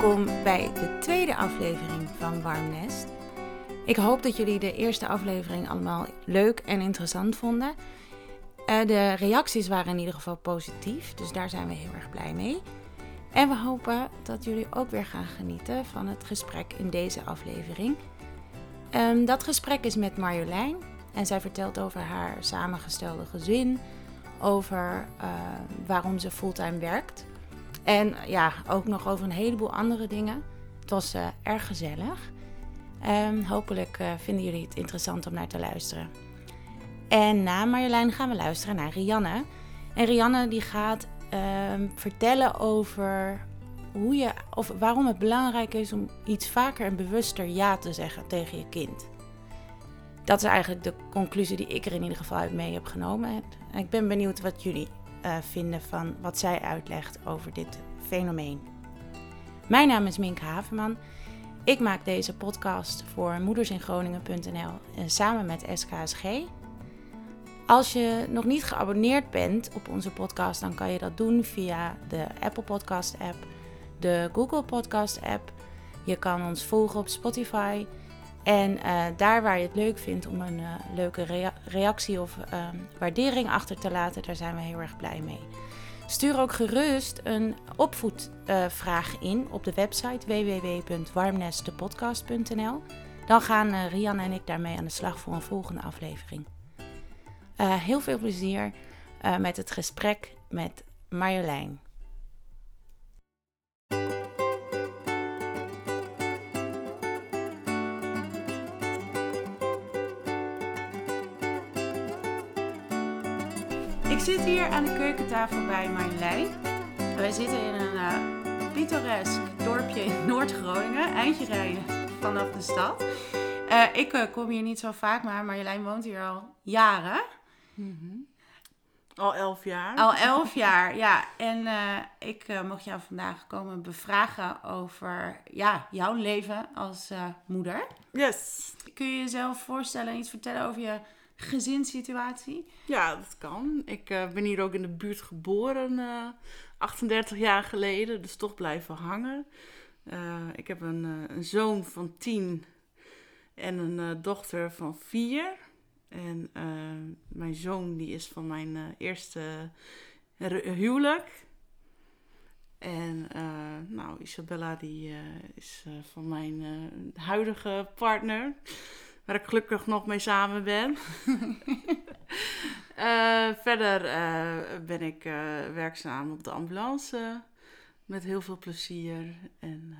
welkom bij de tweede aflevering van Warm Nest. Ik hoop dat jullie de eerste aflevering allemaal leuk en interessant vonden. De reacties waren in ieder geval positief, dus daar zijn we heel erg blij mee. En we hopen dat jullie ook weer gaan genieten van het gesprek in deze aflevering. Dat gesprek is met Marjolein en zij vertelt over haar samengestelde gezin, over waarom ze fulltime werkt. En ja, ook nog over een heleboel andere dingen. Het was erg gezellig. Hopelijk vinden jullie het interessant om naar te luisteren. En na Marjolein gaan we luisteren naar Rianne. En Rianne die gaat vertellen over waarom het belangrijk is om iets vaker en bewuster ja te zeggen tegen je kind. Dat is eigenlijk de conclusie die ik er in ieder geval uit mee heb genomen. En ik ben benieuwd wat jullie vinden van wat zij uitlegt over dit fenomeen. Mijn naam is Mink Haveman. Ik maak deze podcast voor moedersingroningen.nl samen met SKSG. Als je nog niet geabonneerd bent op onze podcast, dan kan je dat doen via de Apple Podcast app, de Google Podcast app. Je kan ons volgen op Spotify. En daar waar je het leuk vindt om een leuke reactie of waardering achter te laten, daar zijn we heel erg blij mee. Stuur ook gerust een opvoedvraag in op de website www.warmnestdepodcast.nl. Dan gaan Rianne en ik daarmee aan de slag voor een volgende aflevering. Heel veel plezier met het gesprek met Marjolein. Ik zit hier aan de keukentafel bij Marjolein. Wij zitten in een pittoresk dorpje in Noord-Groningen, eindje rijden vanaf de stad. Ik kom hier niet zo vaak, maar Marjolein woont hier al jaren. Mm-hmm. Al 11 jaar, ja. En ik mocht jou vandaag komen bevragen over jouw leven als moeder. Yes. Kun je jezelf voorstellen en iets vertellen over je gezinssituatie? Ja, dat kan. Ik ben hier ook in de buurt geboren 38 jaar geleden, dus toch blijven hangen. Ik heb een zoon van 10 en een dochter van 4. En mijn zoon die is van mijn eerste huwelijk. En Isabella die is van mijn huidige partner, waar ik gelukkig nog mee samen ben. Verder ben ik werkzaam op de ambulance. Met heel veel plezier. En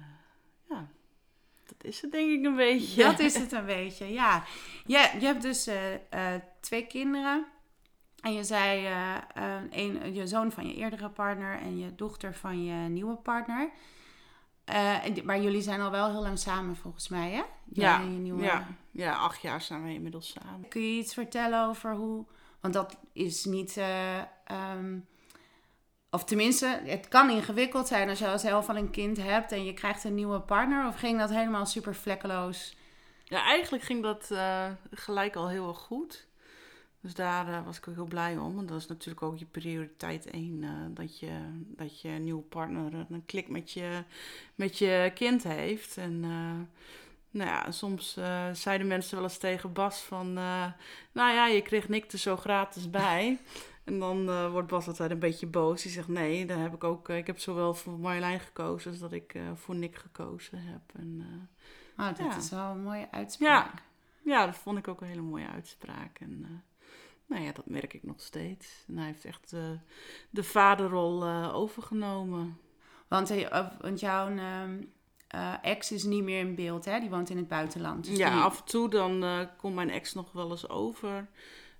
dat is het denk ik een beetje. Dat is het een beetje, ja. Je hebt dus 2 kinderen. En je zei je zoon van je eerdere partner en je dochter van je nieuwe partner. Maar jullie zijn al wel heel lang samen volgens mij, hè? Ja, 8 jaar zijn we inmiddels samen. Kun je iets vertellen over hoe... Want dat is niet... of tenminste, het kan ingewikkeld zijn als je al zelf al een kind hebt en je krijgt een nieuwe partner. Of ging dat helemaal super vlekkeloos? Ja, eigenlijk ging dat gelijk al heel goed. Dus daar was ik ook heel blij om. Want dat is natuurlijk ook je prioriteit 1. Dat je een nieuwe partner een klik met je kind heeft. En soms zeiden mensen wel eens tegen Bas van... je kreeg Nick er zo gratis bij. En dan wordt Bas altijd een beetje boos. Die zegt nee, daar heb ik ook... ik heb zowel voor Marjolein gekozen als dat ik voor Nick gekozen heb. En, is wel een mooie uitspraak. Ja, dat vond ik ook een hele mooie uitspraak. En... dat merk ik nog steeds. En hij heeft echt de vaderrol overgenomen. Want jouw ex is niet meer in beeld, hè? Die woont in het buitenland. Dus af en toe dan komt mijn ex nog wel eens over.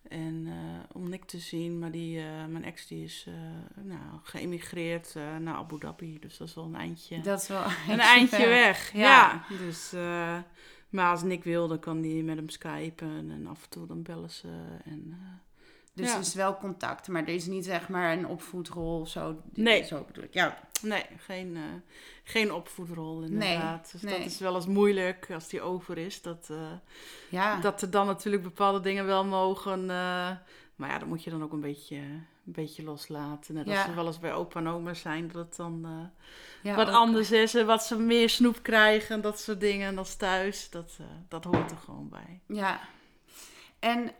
En om Nick te zien. Maar mijn ex die is geëmigreerd naar Abu Dhabi. Dus dat is wel een eindje. Dat is wel een eindje weg. Ja. Dus... maar als Nick wil, dan kan hij met hem skypen en af en toe dan bellen ze. En, dus er is wel contact, maar er is niet zeg maar een opvoedrol of zo. Nee. Zo bedoel ik. Ja. Nee, geen opvoedrol inderdaad. Nee. Dus dat is wel eens moeilijk als die over is. Dat er dan natuurlijk bepaalde dingen wel mogen... Maar ja, dat moet je dan ook een beetje loslaten. Net als ze wel eens bij opa en oma zijn, dat het dan wat anders is. En wat ze meer snoep krijgen en dat soort dingen. En als thuis, dat hoort er gewoon bij. Ja. En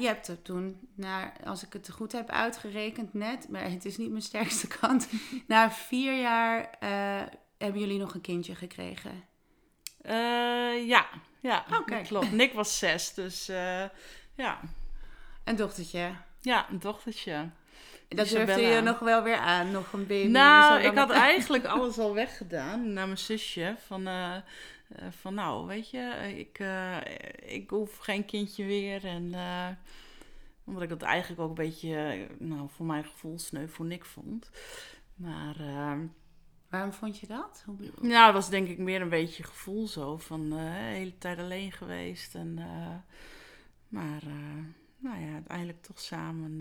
je hebt er toen, als ik het goed heb uitgerekend net, maar het is niet mijn sterkste kant. Na 4 jaar hebben jullie nog een kindje gekregen. Ja. Oh, kijk. Klopt. Nick was 6, dus ja. Een dochtertje. Ja, een dochtertje. Dat durfde je nog wel weer aan, nog een baby. Nou, ik had eigenlijk alles al weggedaan naar mijn zusje. Van nou, weet je, ik hoef geen kindje weer. En omdat ik dat eigenlijk ook een beetje, voor mijn gevoel sneu voor Nick vond. Maar... waarom vond je dat? Nou, het was denk ik meer een beetje gevoel zo. Van de hele tijd alleen geweest. En, uiteindelijk toch samen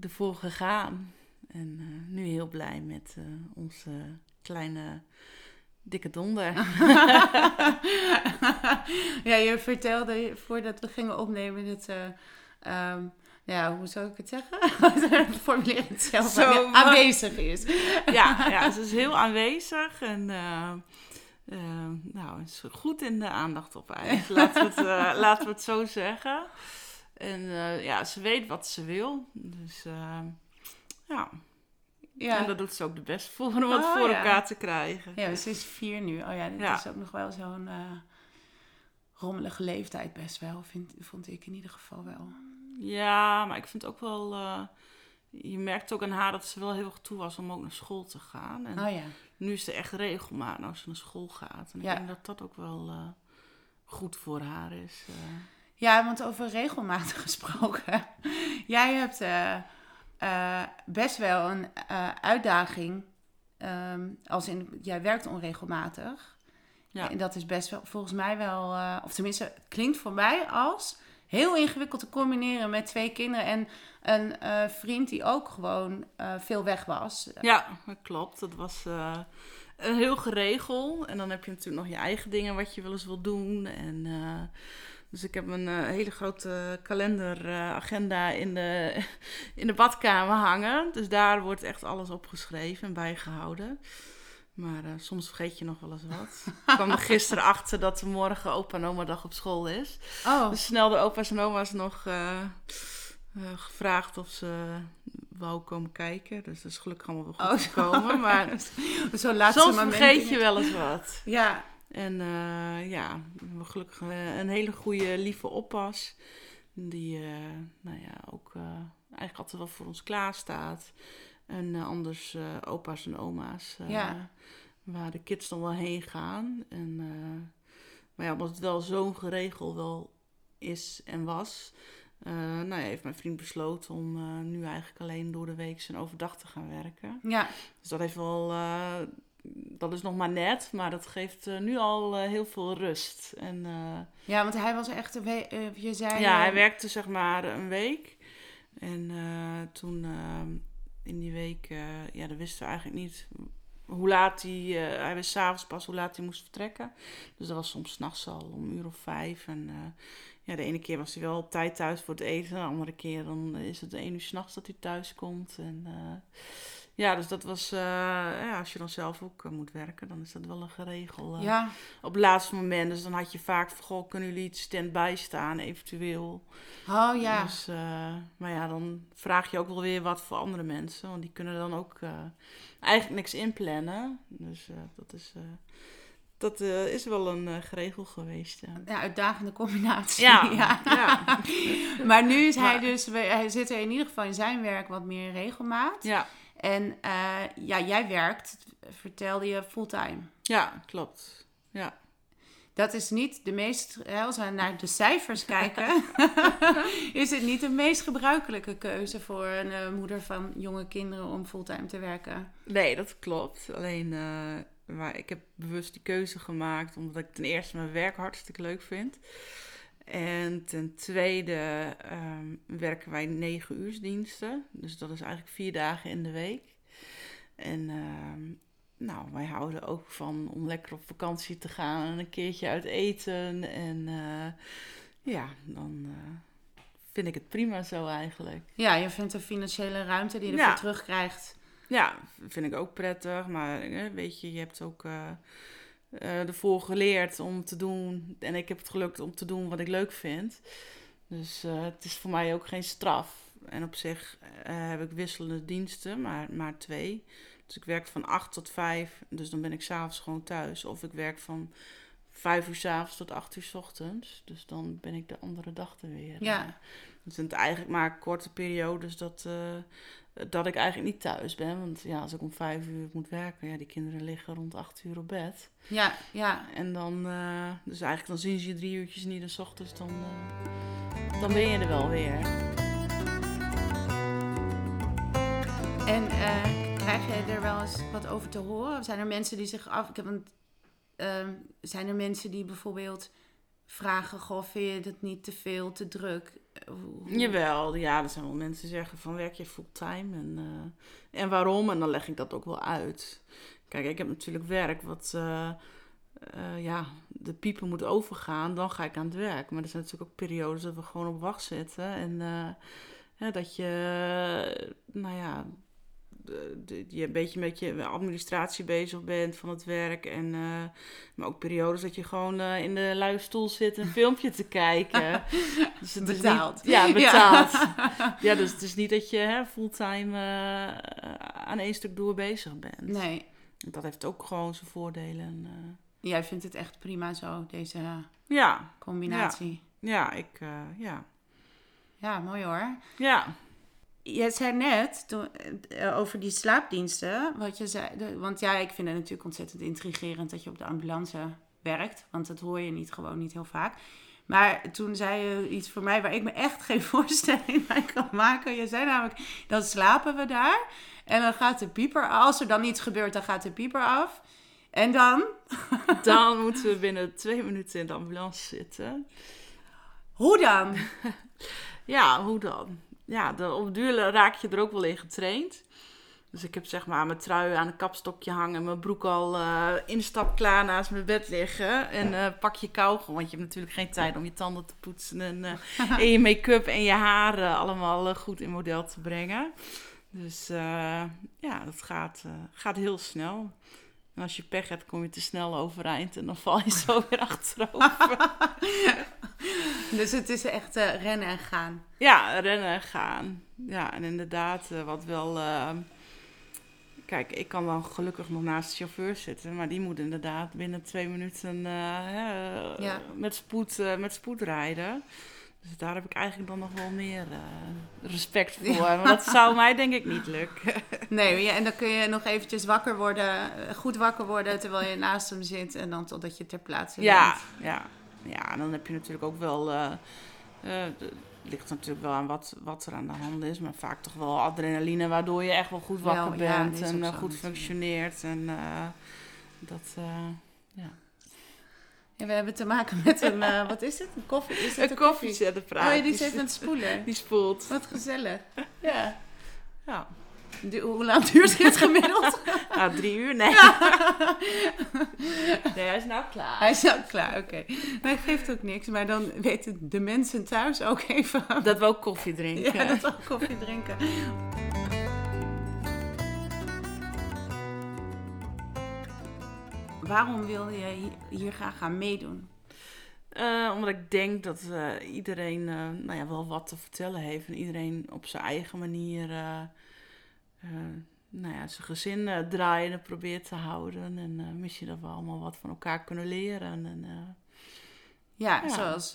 ervoor gegaan. En nu heel blij met onze kleine dikke donder. Ja, je vertelde voordat we gingen opnemen dat... hoe zou ik het zeggen? Formuleer het zelf. Zo, aanwezig is. Ja, ze is heel aanwezig. En is goed in de aandacht op eigenlijk. Laten we het zo zeggen. En ze weet wat ze wil. Dus ja. Ja. En dat doet ze ook de best voor om het voor elkaar te krijgen. Ja, ze is 4 nu. Oh ja, dit is ook nog wel zo'n rommelige leeftijd best wel. Vond ik in ieder geval wel. Ja, maar ik vind ook wel... je merkt ook aan haar dat ze wel heel erg toe was om ook naar school te gaan. En nu is ze echt regelmatig als ze naar school gaat. En ik denk dat dat ook wel goed voor haar is. Ja, want over regelmatig gesproken. Jij hebt best wel een uitdaging. Als in, jij werkt onregelmatig. Ja. En dat is best wel, volgens mij wel... of tenminste, het klinkt voor mij als... heel ingewikkeld te combineren met 2 kinderen en een vriend die ook gewoon veel weg was. Ja, dat klopt. Dat was een heel geregel. En dan heb je natuurlijk nog je eigen dingen wat je wel eens wil doen. En, dus ik heb een hele grote kalenderagenda in de badkamer hangen. Dus daar wordt echt alles opgeschreven en bijgehouden. Maar soms vergeet je nog wel eens wat. Ik kwam er gisteren achter dat er morgen opa en oma dag op school is. Oh. Dus snel de opa's en oma's nog gevraagd of ze wou komen kijken. Dus dat is gelukkig allemaal wel goed gekomen. Maar zo laatste soms vergeet je wel eens wat. Ja. En we hebben gelukkig een hele goede, lieve oppas. Die ook eigenlijk altijd wel voor ons klaarstaat. En anders opa's en oma's, waar de kids dan wel heen gaan. En, maar ja, omdat het wel zo'n geregel wel is en was... heeft mijn vriend besloten om nu eigenlijk alleen door de week en overdag te gaan werken. Ja. Dus dat heeft wel... dat is nog maar net, maar dat geeft nu al heel veel rust. En, ja, want hij was echt... je zei, ja, hij werkte zeg maar een week. En toen... in die week, dan wisten we eigenlijk niet hoe laat hij wist 's avonds pas hoe laat hij moest vertrekken. Dus dat was soms 's nachts al om 5:00. En de ene keer was hij wel op tijd thuis voor het eten. De andere keer dan is het 1:00 's nachts dat hij thuis komt. En dus dat was, als je dan zelf ook moet werken, dan is dat wel een geregel op het laatste moment. Dus dan had je vaak van, goh, kunnen jullie iets stand-by staan eventueel? Oh ja. Dus, maar ja, dan vraag je ook wel weer wat voor andere mensen, want die kunnen dan ook eigenlijk niks inplannen. Dus dat is wel een geregel geweest. Ja. Ja, uitdagende combinatie. Ja. Ja. Maar nu is hij dus, hij zit er in ieder geval in zijn werk wat meer regelmaat. Ja. En jij werkt, vertelde je, fulltime. Ja, klopt. Ja. Dat is niet de meest, als we naar de cijfers kijken, is het niet de meest gebruikelijke keuze voor een moeder van jonge kinderen om fulltime te werken. Nee, dat klopt. Alleen, maar ik heb bewust die keuze gemaakt omdat ik ten eerste mijn werk hartstikke leuk vind. En ten tweede werken wij 9-uursdiensten. Dus dat is eigenlijk 4 dagen in de week. En wij houden ook van om lekker op vakantie te gaan en een keertje uit eten. En dan vind ik het prima zo eigenlijk. Ja, je vindt de financiële ruimte die je ervoor terugkrijgt. Ja, vind ik ook prettig. Maar weet je, je hebt ook ervoor geleerd om te doen. En ik heb het gelukt om te doen wat ik leuk vind. Dus het is voor mij ook geen straf. En op zich heb ik wisselende diensten, maar 2. Dus ik werk van 8 tot 5. Dus dan ben ik 's avonds gewoon thuis. Of ik werk van 5 uur 's avonds tot 8 uur 's ochtends. Dus dan ben ik de andere dag er weer. Ja. Dat zijn eigenlijk maar korte periodes dat ik eigenlijk niet thuis ben. Want ja, als ik om 5 uur moet werken, ja, die kinderen liggen rond 8 uur op bed. Ja, ja. En dan, dus eigenlijk dan zien ze je 3 uurtjes niet in 's ochtends. Dan ben je er wel weer. En krijg je er wel eens wat over te horen? Zijn er mensen die zich zijn er mensen die bijvoorbeeld vragen, goh, vind je dat niet te veel, te druk? Jawel, ja, er zijn wel mensen die zeggen van werk je fulltime en waarom? En dan leg ik dat ook wel uit. Kijk, ik heb natuurlijk werk wat de piepen moet overgaan, dan ga ik aan het werk. Maar er zijn natuurlijk ook periodes dat we gewoon op wacht zitten en dat je, nou ja, je een beetje met je administratie bezig bent van het werk. Maar ook periodes dat je gewoon in de luie stoel zit een filmpje te kijken. Dus het betaald. Betaald. Ja. Ja, dus het is niet dat je fulltime aan één stuk door bezig bent. Nee. Dat heeft ook gewoon zijn voordelen. Jij vindt het echt prima zo, deze combinatie. Ja, ik... Ja, mooi hoor. Ja. Je zei net over die slaapdiensten, wat je zei. Want ja, ik vind het natuurlijk ontzettend intrigerend dat je op de ambulance werkt. Want dat hoor je gewoon niet heel vaak. Maar toen zei je iets voor mij waar ik me echt geen voorstelling bij kan maken. Je zei namelijk, dan slapen we daar. En dan gaat de pieper af. Als er dan iets gebeurt, dan gaat de pieper af. En dan? Dan moeten we binnen 2 minuten in de ambulance zitten. Hoe dan? Ja, hoe dan? Ja, op duur raak je er ook wel in getraind. Dus ik heb zeg maar mijn trui aan een kapstokje hangen, mijn broek al instapklaar naast mijn bed liggen. En pak je kauwgom, want je hebt natuurlijk geen tijd om je tanden te poetsen en je make-up en je haar allemaal goed in model te brengen. Dus dat gaat heel snel. En als je pech hebt, kom je te snel overeind en dan val je zo weer achterover. Dus het is echt rennen en gaan. Ja, rennen en gaan. Ja, en inderdaad, wat wel... Kijk, ik kan dan gelukkig nog naast de chauffeur zitten, maar die moet inderdaad binnen 2 minuten met spoed rijden. Dus daar heb ik eigenlijk dan nog wel meer respect voor. Ja. Want dat zou mij denk ik niet lukken. Nee, ja, en dan kun je nog eventjes goed wakker worden terwijl je naast hem zit. En dan totdat je ter plaatse bent. Ja, ja. En dan heb je natuurlijk ook wel... ligt natuurlijk wel aan wat er aan de hand is. Maar vaak toch wel adrenaline waardoor je echt wel goed wakker bent. Ja, en goed functioneert. En Ja, we hebben te maken met een, wat is het? Een koffie? Is het een koffiezetapparaat. Oh ja, die zit aan het spoelen. Die spoelt. Wat gezellig. Ja. Ja. Hoe lang duurt dit gemiddeld? 3 uur, nee. Ja. Nee, hij is nou klaar. Hij is nou klaar, oké. Dat geeft ook niks, maar dan weten de mensen thuis ook even... Dat we ook koffie drinken. Ja, dat we ook koffie drinken. Waarom wil je hier graag aan meedoen? Omdat ik denk dat iedereen wel wat te vertellen heeft. En iedereen op zijn eigen manier zijn gezin draaiende probeert te houden. En misschien dat we allemaal wat van elkaar kunnen leren. En, zoals...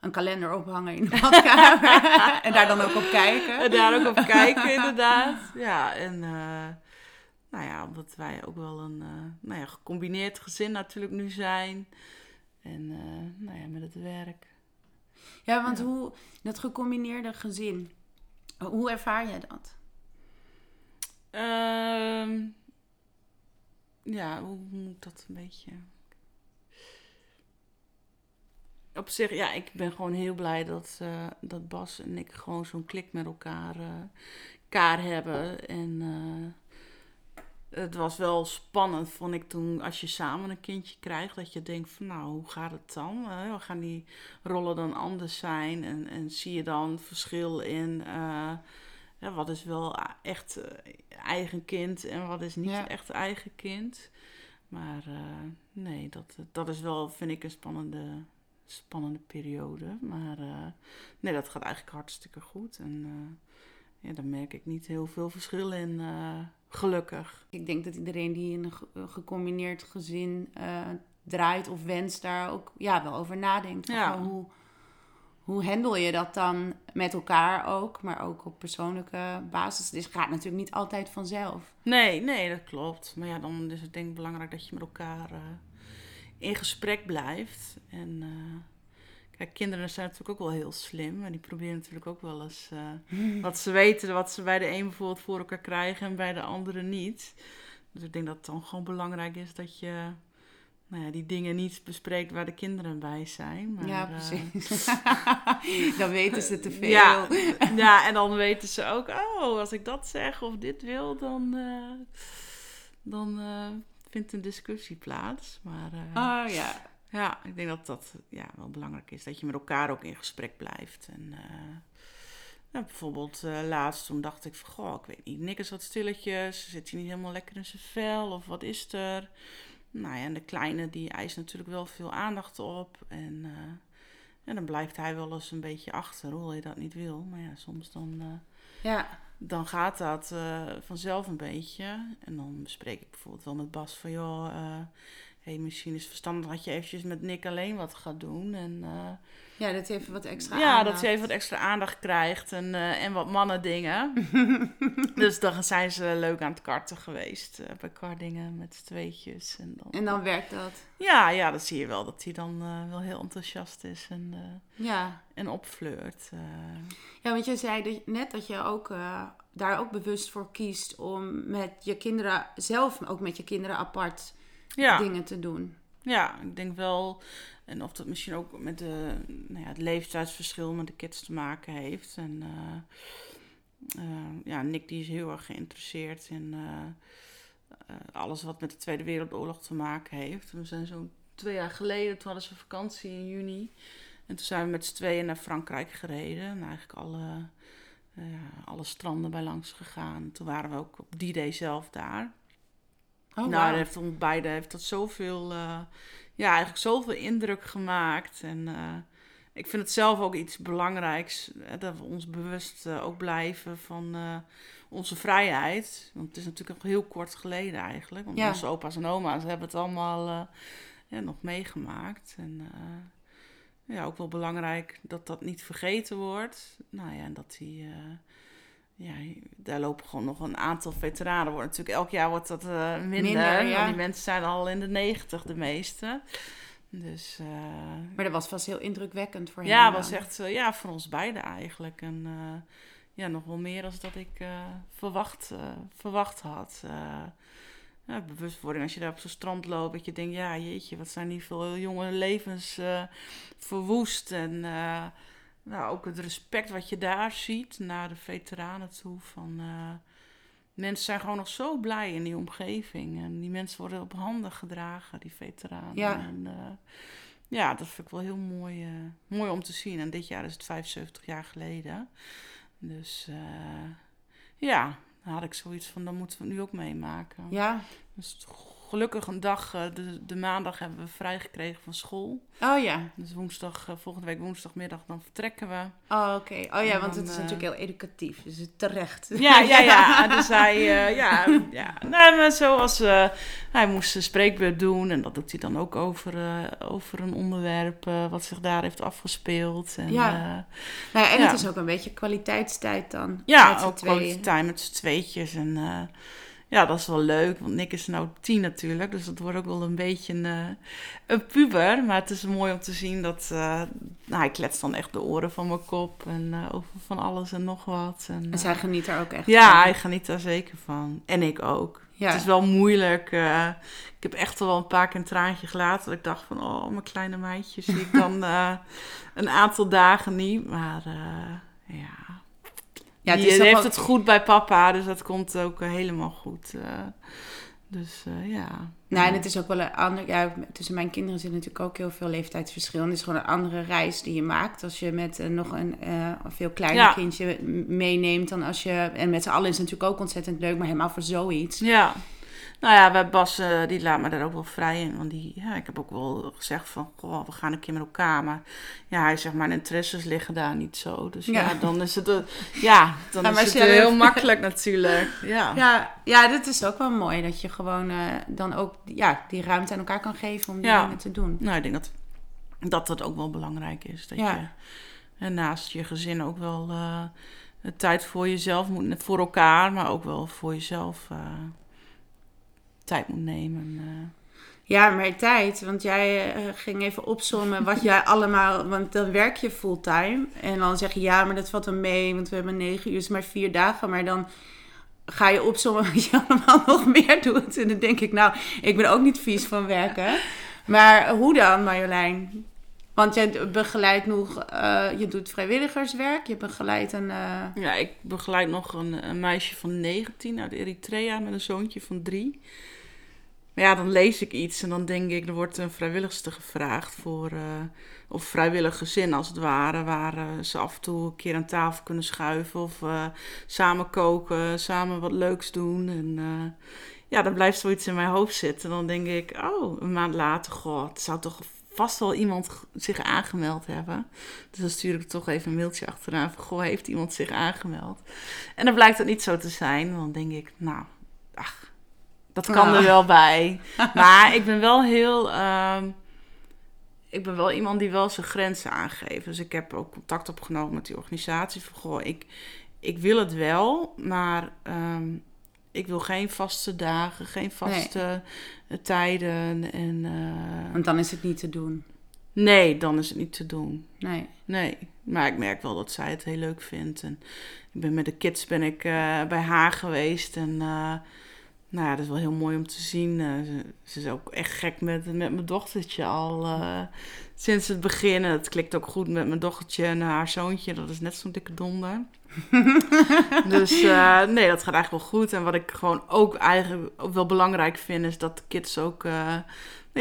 Een kalender ophangen in de badkamer. En daar dan ook op kijken. En daar ook op kijken, inderdaad. Ja, en... omdat wij ook wel een gecombineerd gezin natuurlijk nu zijn. En met het werk. Ja, want hoe dat gecombineerde gezin, hoe ervaar jij dat? Hoe moet dat een beetje... Op zich, ja, ik ben gewoon heel blij dat Bas en ik gewoon zo'n klik met elkaar hebben. En... Het was wel spannend, vond ik toen, als je samen een kindje krijgt, dat je denkt van nou, hoe gaat het dan? Gaan die rollen dan anders zijn? En zie je dan verschil in wat is wel echt eigen kind en wat is niet echt eigen kind? Maar nee, dat is wel, vind ik, een spannende periode. Maar nee, dat gaat eigenlijk hartstikke goed. En daar merk ik niet heel veel verschil in, gelukkig. Ik denk dat iedereen die in een gecombineerd gezin draait of wenst, daar ook wel over nadenkt. Ja. Hoe handel je dat dan met elkaar ook, maar ook op persoonlijke basis? Dus het gaat natuurlijk niet altijd vanzelf. Nee, dat klopt. Maar ja, dan is het denk ik belangrijk dat je met elkaar in gesprek blijft. En kijk, kinderen zijn natuurlijk ook wel heel slim. En die proberen natuurlijk ook wel eens wat ze weten, wat ze bij de een bijvoorbeeld voor elkaar krijgen en bij de andere niet. Dus ik denk dat het dan gewoon belangrijk is dat je die dingen niet bespreekt waar de kinderen bij zijn. Maar, ja, precies. Dan weten ze te veel. Ja, en dan weten ze ook, als ik dat zeg of dit wil, dan vindt een discussie plaats. Maar, ja, ik denk dat dat wel belangrijk is. Dat je met elkaar ook in gesprek blijft. En bijvoorbeeld laatst, toen dacht ik van, ik weet niet, Nick is wat stilletjes. Zit hij niet helemaal lekker in zijn vel? Of wat is er? Nou ja, en de kleine, die eist natuurlijk wel veel aandacht op. En dan blijft hij wel eens een beetje achter, hoewel je dat niet wil. Maar ja, soms dan, dan gaat dat vanzelf een beetje. En dan bespreek ik bijvoorbeeld wel met Bas van, misschien is het verstandig dat je eventjes met Nick alleen wat gaat doen. En, dat hij even wat extra aandacht. Ja, dat hij even wat extra aandacht krijgt en wat mannen dingen. Dus dan zijn ze leuk aan het karten geweest. Bij kardingen met z'n tweetjes. En dan werkt dat? Ja, dat zie je wel. Dat hij dan wel heel enthousiast is en opfleurt. Ja, want jij zei dat je ook daar ook bewust voor kiest om met je kinderen zelf, ook met je kinderen apart... dingen te doen. Ja, ik denk wel. En of dat misschien ook met het leeftijdsverschil met de kids te maken heeft. En Nick die is heel erg geïnteresseerd in alles wat met de Tweede Wereldoorlog te maken heeft. We zijn zo'n 2 jaar geleden, toen hadden ze vakantie in juni. En toen zijn we met z'n tweeën naar Frankrijk gereden. En eigenlijk alle stranden bij langs gegaan. Toen waren we ook op D-Day zelf daar. Oh, nou, dat heeft ons beiden dat zoveel, eigenlijk zoveel indruk gemaakt. En ik vind het zelf ook iets belangrijks, dat we ons bewust ook blijven van onze vrijheid. Want het is natuurlijk nog heel kort geleden eigenlijk. Want onze opa's en oma's hebben het allemaal nog meegemaakt. En ook wel belangrijk dat dat niet vergeten wordt. Nou ja, en dat die... daar lopen gewoon nog een aantal veteranen. Natuurlijk elk jaar wordt dat minder. Ja. Die mensen zijn al in de 90, de meeste. Dus, maar dat was vast heel indrukwekkend voor hen. Ja, was echt voor ons beiden eigenlijk. En nog wel meer dan dat ik verwacht had. Bewustwording als je daar op zo'n strand loopt. Dat je denkt, jeetje, wat zijn die veel jonge levens verwoest. En... ook het respect wat je daar ziet naar de veteranen toe. Van, mensen zijn gewoon nog zo blij in die omgeving. En die mensen worden op handen gedragen, die veteranen. Ja. En, dat vind ik wel heel mooi om te zien. En dit jaar is het 75 jaar geleden. Dus dan had ik zoiets van, dan moeten we het nu ook meemaken. Ja. Dus gelukkig een dag, de maandag hebben we vrij gekregen van school. Oh ja. Dus volgende week woensdagmiddag, dan vertrekken we. Oh oké. Oh ja, want het is natuurlijk heel educatief, dus terecht. Ja. Dus hij, zoals hij moest een spreekbeurt doen en dat doet hij dan ook over een onderwerp wat zich daar heeft afgespeeld. En, het is ook een beetje kwaliteitstijd dan. Ja, met ook kwaliteitstijd met z'n tweetjes en... dat is wel leuk, want Nick is nou 10 natuurlijk. Dus dat wordt ook wel een beetje een puber. Maar het is mooi om te zien dat... hij kletst dan echt de oren van mijn kop. En over van alles en nog wat. En zij geniet daar ook echt van. Ja, hij geniet daar zeker van. En ik ook. Ja. Het is wel moeilijk. Ik heb echt al wel een paar keer een traantje gelaten. Dat ik dacht van, mijn kleine meidje zie ik dan een aantal dagen niet. Maar Ja, het is die heeft ook... het goed bij papa, dus dat komt ook helemaal goed. Nou, en het is ook wel een ander... Ja, tussen mijn kinderen zit natuurlijk ook heel veel leeftijdsverschil. En het is gewoon een andere reis die je maakt als je met nog een veel kleiner kindje meeneemt dan als je... En met z'n allen is het natuurlijk ook ontzettend leuk, maar helemaal voor zoiets. Ja. Nou ja, bij Bas, die laat me daar ook wel vrij in. Want ik heb ook wel gezegd van, goh, we gaan een keer met elkaar. Maar ja, hij zegt, mijn interesses liggen daar niet zo. Dus ja dan is het, heel makkelijk natuurlijk. Ja, dit is ook wel mooi. Dat je gewoon dan ook die ruimte aan elkaar kan geven om die dingen te doen. Nou, ik denk dat ook wel belangrijk is. Dat je naast je gezin ook wel de tijd voor jezelf moet, voor elkaar, maar ook wel voor jezelf... tijd moet nemen. Ja, maar tijd. Want jij ging even opzommen wat jij allemaal... Want dan werk je fulltime. En dan zeg je, ja, maar dat valt dan mee. Want we hebben 9 uur, is maar 4 dagen. Maar dan ga je opzommen wat je allemaal nog meer doet. En dan denk ik, nou, ik ben ook niet vies van werken. Maar hoe dan, Marjolein? Want jij begeleidt nog... je doet vrijwilligerswerk. Je begeleidt een... Ja, ik begeleid nog een meisje van 19 uit Eritrea... met een zoontje van 3. Maar ja, dan lees ik iets en dan denk ik... er wordt een vrijwilligster gevraagd voor... of vrijwillig gezin als het ware... waar ze af en toe een keer aan tafel kunnen schuiven... of samen koken, samen wat leuks doen. En dan blijft zoiets in mijn hoofd zitten. En dan denk ik, oh, een maand later... God, het zou toch... vast wel iemand zich aangemeld hebben. Dus dan stuur ik toch even een mailtje achteraan van, goh, heeft iemand zich aangemeld? En dan blijkt dat niet zo te zijn. Dan denk ik, nou, ach, dat kan er wel bij. Maar ik ben wel heel... ik ben wel iemand die wel zijn grenzen aangeeft. Dus ik heb ook contact opgenomen met die organisatie. Van, goh, ik wil het wel, maar... ik wil geen vaste dagen, geen vaste tijden. Want dan is het niet te doen. Nee, dan is het niet te doen. Nee. Maar ik merk wel dat zij het heel leuk vindt. En ik ben met de kids bij haar geweest. En dat is wel heel mooi om te zien. Ze is ook echt gek met mijn dochtertje al sinds het begin. Het klikt ook goed met mijn dochtertje en haar zoontje. Dat is net zo'n dikke donder. Dus nee, dat gaat eigenlijk wel goed. En wat ik gewoon ook eigenlijk wel belangrijk vind... is dat de kids ook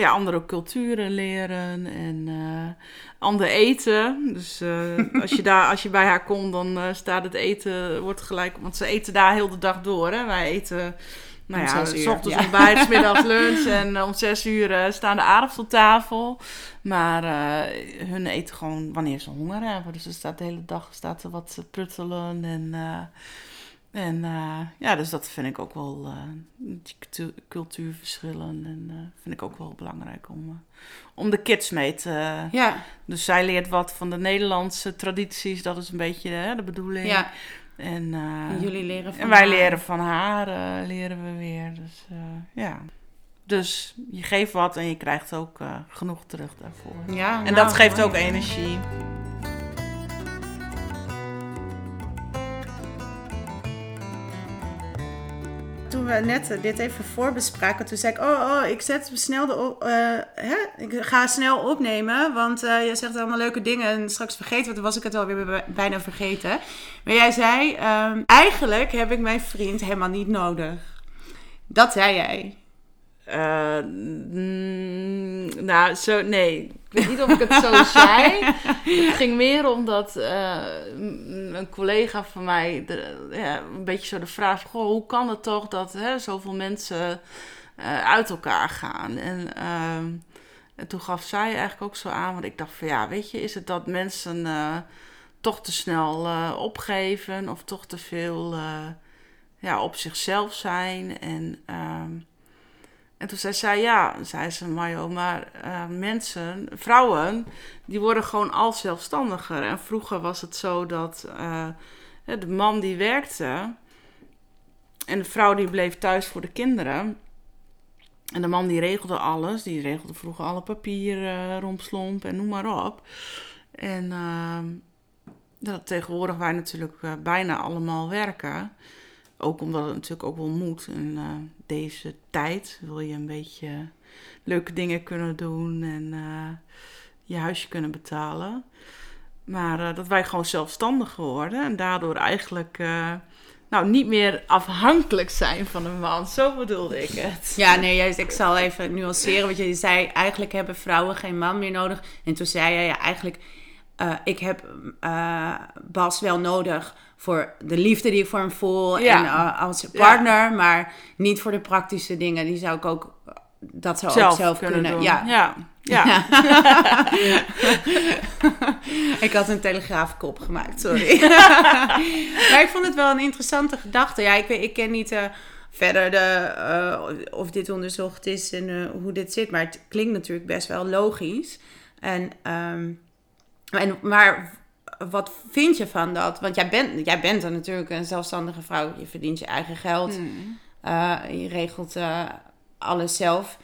andere culturen leren en ander eten. Dus als je bij haar komt, dan staat het eten... wordt gelijk, want ze eten daar heel de dag door. Hè? Wij eten... Nou ja, 's ochtends ontbijt, 's middags lunch en om 6 uur staan de aardappels op tafel. Maar hun eten gewoon wanneer ze honger hebben. Dus er staat de hele dag er wat te pruttelen. Dus dat vind ik ook wel, die cultuurverschillen. En vind ik ook wel belangrijk om de kids mee te... Dus zij leert wat van de Nederlandse tradities, dat is een beetje de bedoeling. Ja. En jullie leren van en wij haar. Leren van haar, leren we weer. Dus Dus je geeft wat en je krijgt ook genoeg terug daarvoor. Ja, en dat geeft ook energie. Toen we net dit even voorbespraken, toen zei ik... Oh, ik zet snel ik ga snel opnemen, want je zegt allemaal leuke dingen... en straks vergeten, want dan was ik het alweer bijna vergeten. Maar jij zei, eigenlijk heb ik mijn vriend helemaal niet nodig. Dat zei jij. Nee. Ik weet niet of ik het zo zei. Het ging meer om dat een collega van mij een beetje zo de vraag... Goh, hoe kan het toch dat zoveel mensen uit elkaar gaan? En toen gaf zij eigenlijk ook zo aan... Want ik dacht van weet je, is het dat mensen toch te snel opgeven... of toch te veel op zichzelf zijn En toen zei ze, Majo, maar vrouwen, die worden gewoon al zelfstandiger. En vroeger was het zo dat de man die werkte en de vrouw die bleef thuis voor de kinderen. En de man die regelde alles, die regelde vroeger alle papieren, rompslomp en noem maar op. En dat tegenwoordig wij natuurlijk bijna allemaal werken. Ook omdat het natuurlijk ook wel moet. In deze tijd wil je een beetje leuke dingen kunnen doen. En je huisje kunnen betalen. Maar dat wij gewoon zelfstandig worden en daardoor eigenlijk niet meer afhankelijk zijn van een man. Zo bedoelde ik het. Ja, nee, juist, ik zal even nuanceren. Want je zei, eigenlijk hebben vrouwen geen man meer nodig. En toen zei jij, ja, eigenlijk, ik heb Bas wel nodig voor de liefde die ik voor hem voel. Ja. En als partner, ja. Maar niet voor de praktische dingen. Die zou ik ook, dat zou zelf ook zelf kunnen doen. Ja, ja. Ja. Ik had een telegraafkop gemaakt, sorry. Maar ik vond het wel een interessante gedachte. Ja, ik ken niet verder of dit onderzocht is en hoe dit zit. Maar het klinkt natuurlijk best wel logisch. Maar wat vind je van dat? Want jij bent dan natuurlijk een zelfstandige vrouw. Je verdient je eigen geld. Mm. Je regelt alles zelf.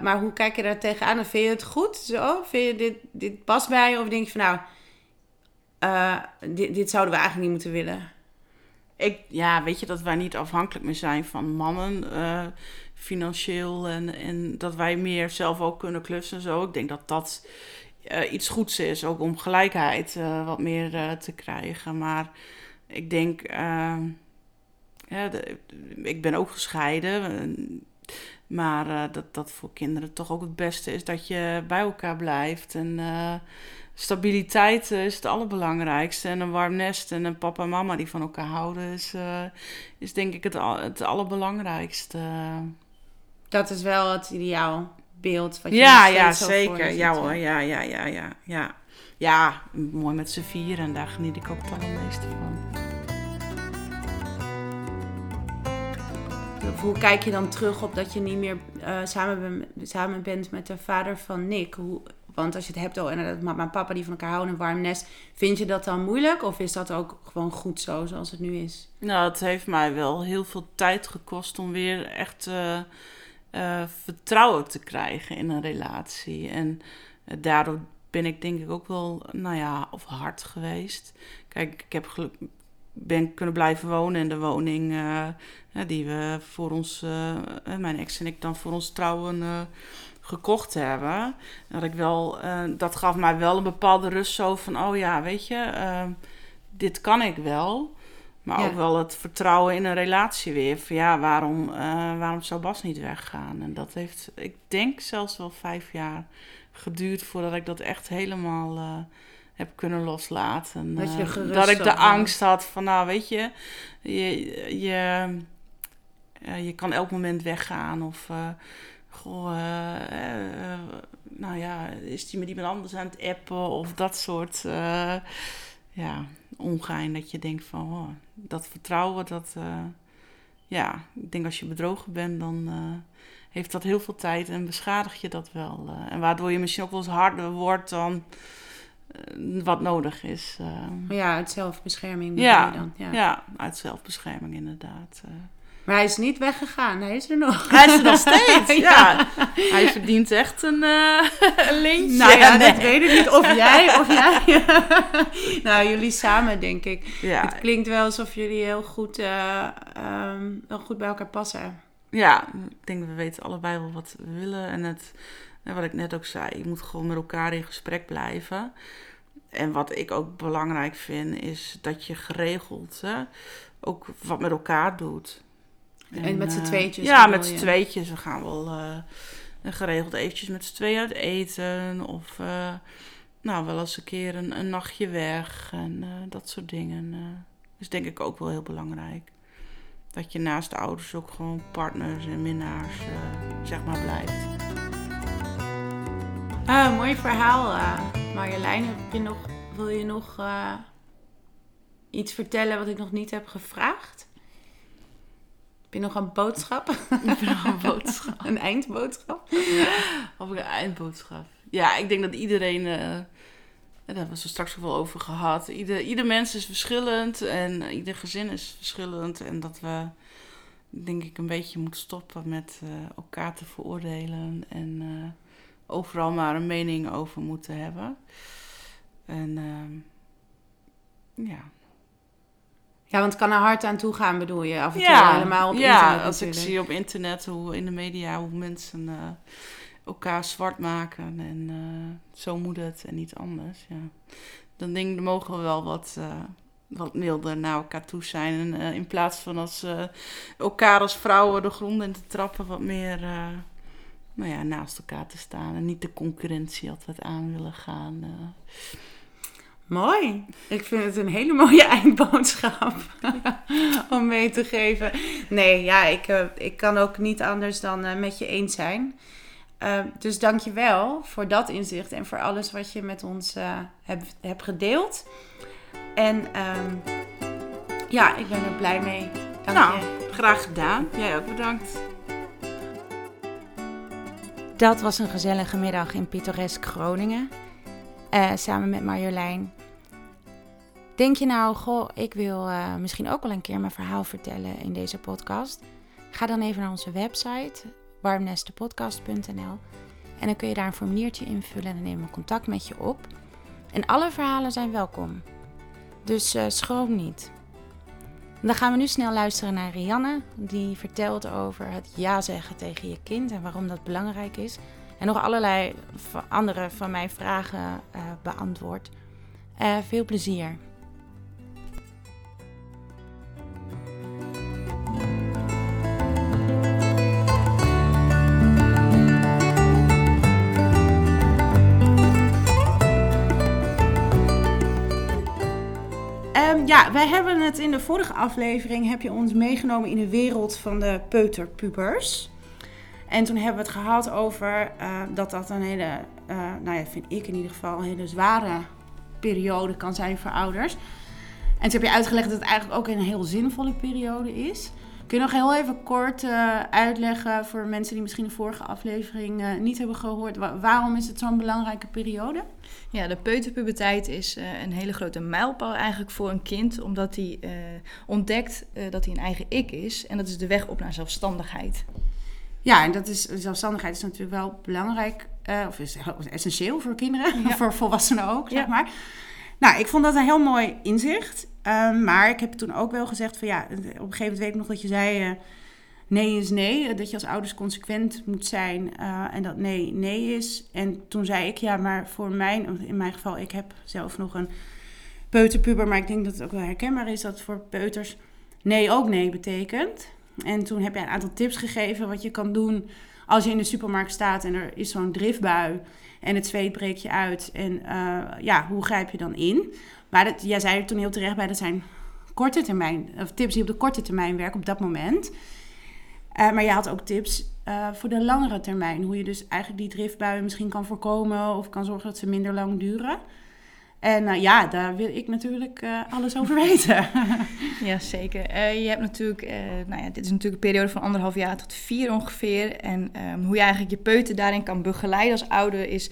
Maar hoe kijk je daar tegenaan? En vind je het goed zo? Vind je dit past bij je? Of denk je van dit zouden we eigenlijk niet moeten willen? Weet je, dat wij niet afhankelijk meer zijn van mannen financieel. En dat wij meer zelf ook kunnen klussen en zo. Ik denk dat dat iets goeds is. Ook om gelijkheid wat meer te krijgen. Maar ik denk... ik ben ook gescheiden... Maar dat voor kinderen toch ook het beste is dat je bij elkaar blijft. En stabiliteit is het allerbelangrijkste. En een warm nest en een papa en mama die van elkaar houden is denk ik het allerbelangrijkste. Dat is wel het ideaalbeeld wat je zo zeker. Voor ja, hoor. Ja. Ja, mooi met z'n vieren en daar geniet ik ook het allermeeste van. Hoe kijk je dan terug op dat je niet meer samen bent met de vader van Nick? Want als je het hebt en mama en papa die van elkaar houden, een warm nest. Vind je dat dan moeilijk? Of is dat ook gewoon goed zo, zoals het nu is? Nou, het heeft mij wel heel veel tijd gekost om weer echt vertrouwen te krijgen in een relatie. En daardoor ben ik denk ik ook wel, hard geweest. Kijk, ik heb geluk... ben kunnen blijven wonen in de woning die we voor ons, mijn ex en ik dan voor ons trouwen gekocht hebben. Dat gaf mij wel een bepaalde rust zo van, dit kan ik wel. Maar ook wel het vertrouwen in een relatie weer. Van, waarom zou Bas niet weggaan? En dat heeft, ik denk zelfs wel 5 jaar geduurd voordat ik dat echt helemaal... heb kunnen loslaten. Dat ik de angst had van, je kan elk moment weggaan. Of, is die met iemand anders aan het appen? Of dat soort, ongein. Dat je denkt van, dat vertrouwen, ik denk als je bedrogen bent, dan... heeft dat heel veel tijd en beschadig je dat wel. En waardoor je misschien ook wel eens harder wordt dan... wat nodig is. Uit zelfbescherming. Ja, dan. Ja, uit zelfbescherming inderdaad. Maar hij is niet weggegaan. Hij is er nog. Hij is er nog steeds, ja. Hij verdient echt een lintje. Dat weet ik niet. Of jij, jullie samen, denk ik. Ja. Het klinkt wel alsof jullie heel goed bij elkaar passen. Ja, ik denk we weten allebei wel wat we willen. En het... wat ik net ook zei, je moet gewoon met elkaar in gesprek blijven. En wat ik ook belangrijk vind, is dat je geregeld ook wat met elkaar doet. En met z'n tweetjes? Ja, met z'n tweetjes. We gaan wel geregeld eventjes met z'n tweeën uit eten. Of wel eens een keer een nachtje weg. En dat soort dingen. Dus denk ik ook wel heel belangrijk. Dat je naast de ouders ook gewoon partners en minnaars blijft. Mooi verhaal, Marjolein. Wil je nog iets vertellen wat ik nog niet heb gevraagd? Heb je nog een boodschap? Een eindboodschap? Ja. Of een eindboodschap? Ja, ik denk dat iedereen... daar hebben we zo straks ook wel over gehad. Ieder mens is verschillend en ieder gezin is verschillend. En dat we, denk ik, een beetje moeten stoppen met elkaar te veroordelen en... overal maar een mening over moeten hebben. En Ja, want het kan er hard aan toe gaan, bedoel je? Af en toe helemaal op internet natuurlijk. Ja, als ik zie op internet hoe in de media... hoe mensen elkaar zwart maken en zo moet het en niet anders. Ja. Dan denk ik, dan mogen we wel wat milder naar elkaar toe zijn. En in plaats van als elkaar als vrouwen de grond in te trappen, wat meer naast elkaar te staan. En niet de concurrentie altijd aan willen gaan. Mooi. Ik vind het een hele mooie eindboodschap om mee te geven. Nee, ja, ik kan ook niet anders dan met je eens zijn. Dus dank je wel voor dat inzicht en voor alles wat je met ons hebt gedeeld. En ik ben er blij mee. Dank je. Graag gedaan. Jij ook bedankt. Dat was een gezellige middag in pittoresk Groningen. Samen met Marjolein. Denk je nou, ik wil misschien ook wel een keer mijn verhaal vertellen in deze podcast? Ga dan even naar onze website, www.warmnestdepodcast.nl. En dan kun je daar een formuliertje invullen en dan nemen we contact met je op. En alle verhalen zijn welkom. Dus schroom niet. Dan gaan we nu snel luisteren naar Rianne. Die vertelt over het ja zeggen tegen je kind en waarom dat belangrijk is. En nog allerlei andere van mijn vragen beantwoord. Veel plezier. Wij hebben het in de vorige aflevering, heb je ons meegenomen in de wereld van de peuterpubers. En toen hebben we het gehad over dat een hele, vind ik in ieder geval, een hele zware periode kan zijn voor ouders. En toen heb je uitgelegd dat het eigenlijk ook een heel zinvolle periode is. Kun je nog heel even kort uitleggen voor mensen die misschien de vorige aflevering niet hebben gehoord. Waarom is het zo'n belangrijke periode? Ja, de peuterpuberteit is een hele grote mijlpaal eigenlijk voor een kind. Omdat hij ontdekt dat hij een eigen ik is. En dat is de weg op naar zelfstandigheid. Ja, en zelfstandigheid is natuurlijk wel belangrijk, of is essentieel voor kinderen, ja. Voor volwassenen ook, zeg maar. Nou, ik vond dat een heel mooi inzicht, maar ik heb toen ook wel gezegd van op een gegeven moment weet ik nog dat je zei, nee is nee, dat je als ouders consequent moet zijn en dat nee, nee is. En toen zei ik, maar in mijn geval, ik heb zelf nog een peuterpuber, maar ik denk dat het ook wel herkenbaar is dat voor peuters nee ook nee betekent. En toen heb jij een aantal tips gegeven wat je kan doen als je in de supermarkt staat en er is zo'n driftbui en het zweet breekt je uit. En hoe grijp je dan in? Maar jij zei er toen heel terecht bij, dat zijn korte termijn, of tips die op de korte termijn werken op dat moment. Maar je had ook tips voor de langere termijn. Hoe je dus eigenlijk die driftbuien misschien kan voorkomen of kan zorgen dat ze minder lang duren. En daar wil ik natuurlijk alles over weten. Jazeker. Je hebt natuurlijk, dit is natuurlijk een periode van 1,5 jaar tot 4 ongeveer. En hoe je eigenlijk je peuter daarin kan begeleiden als ouder is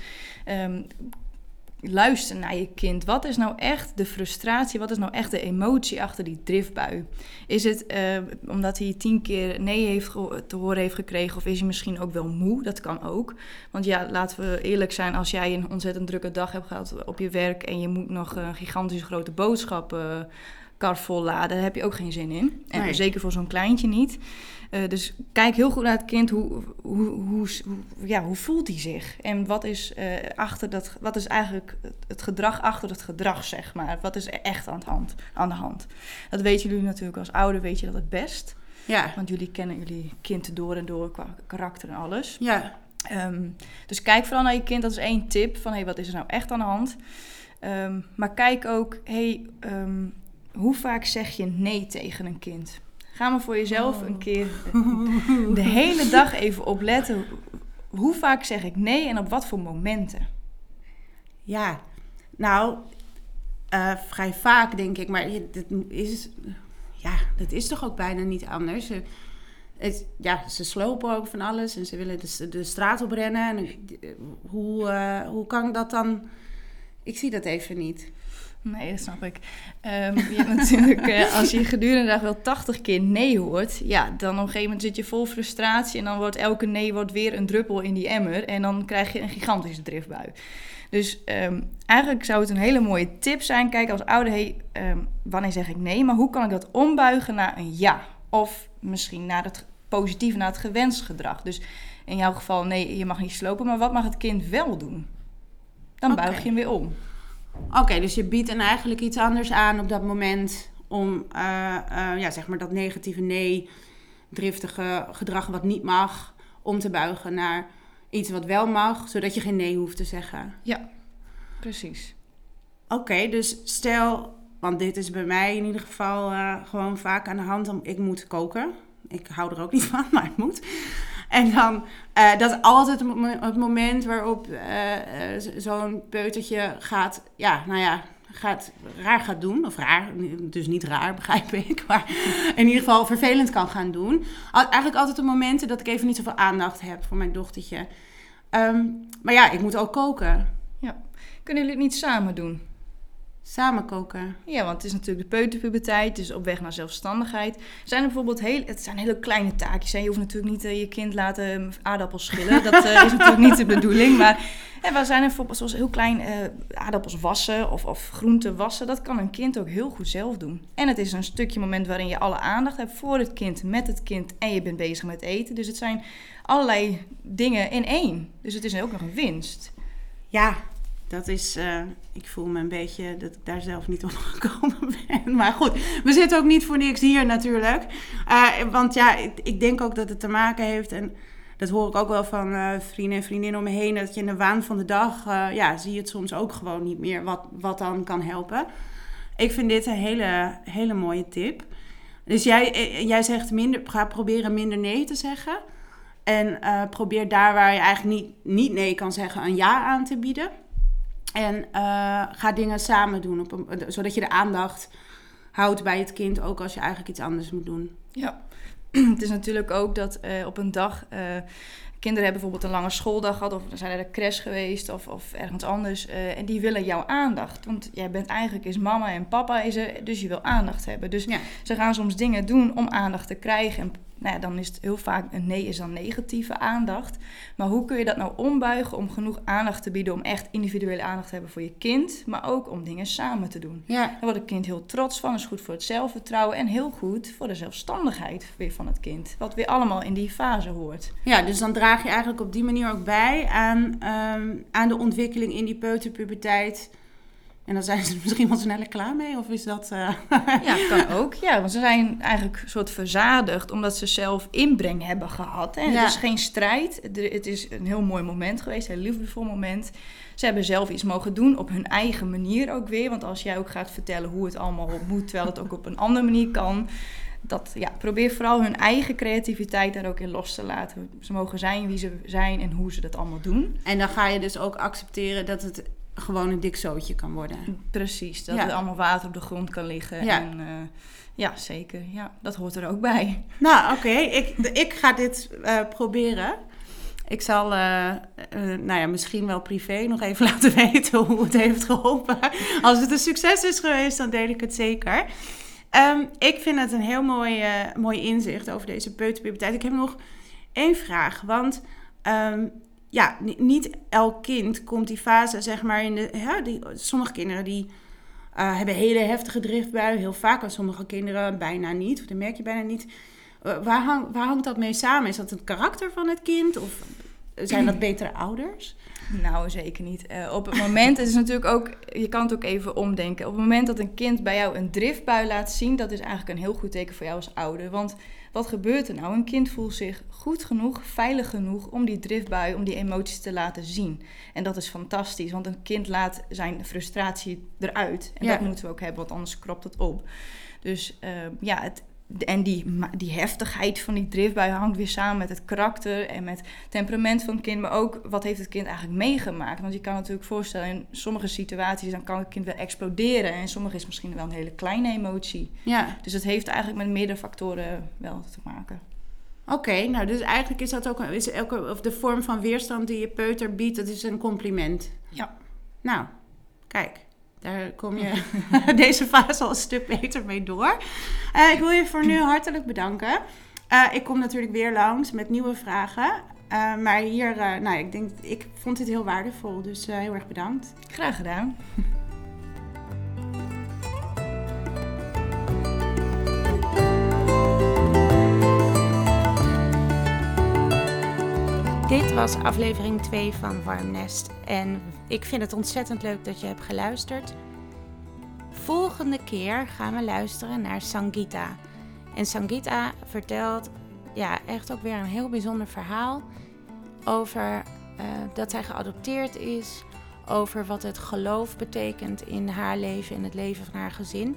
luisteren naar je kind. Wat is nou echt de frustratie? Wat is nou echt de emotie achter die driftbui? Is het omdat hij 10 keer nee te horen heeft gekregen? Of is hij misschien ook wel moe? Dat kan ook. Want laten we eerlijk zijn. Als jij een ontzettend drukke dag hebt gehad op je werk en je moet nog een gigantische grote boodschap kar vol laden, daar heb je ook geen zin in. En zeker voor zo'n kleintje niet. Dus kijk heel goed naar het kind. Hoe voelt hij zich? En wat is eigenlijk het gedrag achter het gedrag, zeg maar? Wat is er echt aan de hand? Dat weten jullie natuurlijk als ouder, weet je dat het best. Ja. Want jullie kennen jullie kind door en door qua karakter en alles. Ja. Dus kijk vooral naar je kind. Dat is 1 tip. Van wat is er nou echt aan de hand? Maar kijk ook, hoe vaak zeg je nee tegen een kind? Ga maar voor jezelf een keer de hele dag even opletten. Hoe vaak zeg ik nee en op wat voor momenten? Ja, vrij vaak denk ik. Maar dat is toch ook bijna niet anders. Ze slopen ook van alles en ze willen de straat oprennen. En hoe kan ik dat dan? Ik zie dat even niet. Nee, dat snap ik. Je hebt natuurlijk, als je gedurende de dag wel 80 keer nee hoort, dan op een gegeven moment zit je vol frustratie en dan wordt elke nee weer een druppel in die emmer en dan krijg je een gigantische driftbui. Dus eigenlijk zou het een hele mooie tip zijn. Kijk als ouder, wanneer zeg ik nee, maar hoe kan ik dat ombuigen naar een ja? Of misschien naar het positieve, naar het gewenst gedrag. Dus In jouw geval, nee, je mag niet slopen. Maar wat mag het kind wel doen? Dan buig je hem weer om. Oké, dus je biedt eigenlijk iets anders aan op dat moment om zeg maar dat negatieve nee, driftige gedrag wat niet mag, om te buigen naar iets wat wel mag, zodat je geen nee hoeft te zeggen. Ja, precies. Oké, dus stel, want dit is bij mij in ieder geval gewoon vaak aan de hand, ik moet koken. Ik hou er ook niet van, maar het moet. En dan, dat is altijd het moment waarop zo'n peutertje raar gaat doen. Of raar, dus niet raar, begrijp ik. Maar in ieder geval vervelend kan gaan doen. Eigenlijk altijd de momenten dat ik even niet zoveel aandacht heb voor mijn dochtertje. Maar ja, ik moet ook koken. Ja. Kunnen jullie het niet samen doen? Samen koken? Ja, want het is natuurlijk de peuterpuberteit, dus op weg naar zelfstandigheid. Het zijn hele kleine taakjes. Hè? Je hoeft natuurlijk niet je kind laten aardappels schillen. Dat is natuurlijk niet de bedoeling. Maar we zijn er bijvoorbeeld zoals heel klein aardappels wassen of groenten wassen. Dat kan een kind ook heel goed zelf doen. En het is een stukje moment waarin je alle aandacht hebt voor het kind, met het kind. En je bent bezig met eten. Dus het zijn allerlei dingen in één. Dus het is ook nog een winst. Ja. Dat is, ik voel me een beetje dat ik daar zelf niet op gekomen ben. Maar goed, we zitten ook niet voor niks hier natuurlijk. Want ja, ik denk ook dat het te maken heeft. En dat hoor ik ook wel van vrienden en vriendinnen om me heen. Dat je in de waan van de dag, zie je het soms ook gewoon niet meer. Wat dan kan helpen. Ik vind dit een hele, hele mooie tip. Dus jij zegt ga proberen minder nee te zeggen. En probeer daar waar je eigenlijk niet nee kan zeggen een ja aan te bieden. En ga dingen samen doen, zodat je de aandacht houdt bij het kind, ook als je eigenlijk iets anders moet doen. Ja, het is natuurlijk ook dat op een dag, kinderen hebben bijvoorbeeld een lange schooldag gehad, of zijn er een crash geweest, of ergens anders. En die willen jouw aandacht, want jij bent eigenlijk, is mama en papa is er, dus je wil aandacht hebben. Dus ze gaan soms dingen doen om aandacht te krijgen. En dan is het heel vaak een nee is dan negatieve aandacht. Maar hoe kun je dat nou ombuigen om genoeg aandacht te bieden om echt individuele aandacht te hebben voor je kind, maar ook om dingen samen te doen. Ja. Daar wordt het kind heel trots van, is goed voor het zelfvertrouwen en heel goed voor de zelfstandigheid weer van het kind. Wat weer allemaal in die fase hoort. Ja, dus dan draag je eigenlijk op die manier ook bij aan de ontwikkeling in die peuterpuberteit. En dan zijn ze misschien wel sneller klaar mee, of is dat... Ja, kan ook. Ja, want ze zijn eigenlijk een soort verzadigd, omdat ze zelf inbreng hebben gehad. En het is geen strijd. Het is een heel mooi moment geweest, een heel liefdevol moment. Ze hebben zelf iets mogen doen, op hun eigen manier ook weer. Want als jij ook gaat vertellen hoe het allemaal moet, terwijl het ook op een andere manier kan... probeer vooral hun eigen creativiteit daar ook in los te laten. Ze mogen zijn wie ze zijn en hoe ze dat allemaal doen. En dan ga je dus ook accepteren dat het... gewoon een dik zootje kan worden. Precies, dat er allemaal water op de grond kan liggen. Ja, en, zeker. Ja, dat hoort er ook bij. Nou, oké. Ik ga dit proberen. Ik zal misschien wel privé nog even laten weten hoe het heeft geholpen. Als het een succes is geweest, dan deel ik het zeker. Ik vind het een heel mooi inzicht over deze peuterpuberteit. Ik heb nog één vraag, want... niet elk kind komt die fase, zeg maar, sommige kinderen die hebben hele heftige driftbuien, heel vaak, en sommige kinderen bijna niet, of dat merk je bijna niet. Waar hangt dat mee samen? Is dat het karakter van het kind, of zijn dat betere ouders? Nou, zeker niet. Op het moment, het is natuurlijk ook, je kan het ook even omdenken. Op het moment dat een kind bij jou een driftbui laat zien, dat is eigenlijk een heel goed teken voor jou als ouder. Want wat gebeurt er nou? Een kind voelt zich goed genoeg, veilig genoeg om die driftbui, om die emoties te laten zien. En dat is fantastisch, want een kind laat zijn frustratie eruit. En dat moeten we ook hebben, want anders kropt het op. Dus en die heftigheid van die driftbui hangt weer samen met het karakter en met het temperament van het kind. Maar ook, wat heeft het kind eigenlijk meegemaakt? Want je kan natuurlijk voorstellen, in sommige situaties dan kan het kind wel exploderen. En sommige is misschien wel een hele kleine emotie. Ja. Dus het heeft eigenlijk met meerdere factoren wel te maken. Oké, nou dus eigenlijk is dat ook de vorm van weerstand die je peuter biedt, dat is een compliment. Ja. Nou, kijk. Daar kom je deze fase al een stuk beter mee door. Ik wil je voor nu hartelijk bedanken. Ik kom natuurlijk weer langs met nieuwe vragen. Maar hier, ik vond dit heel waardevol. Dus heel erg bedankt. Graag gedaan. was aflevering 2 van Warm Nest. En ik vind het ontzettend leuk dat je hebt geluisterd. Volgende keer gaan we luisteren naar Sangita. En Sangita vertelt echt ook weer een heel bijzonder verhaal over dat zij geadopteerd is, over wat het geloof betekent in haar leven en het leven van haar gezin.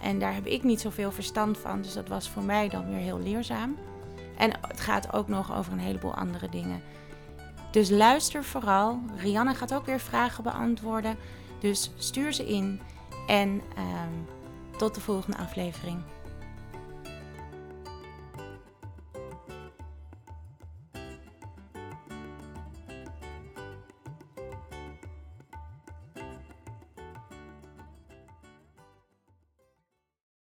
En daar heb ik niet zoveel verstand van, dus dat was voor mij dan weer heel leerzaam. En het gaat ook nog over een heleboel andere dingen. Dus luister vooral. Rianne gaat ook weer vragen beantwoorden. Dus stuur ze in en tot de volgende aflevering.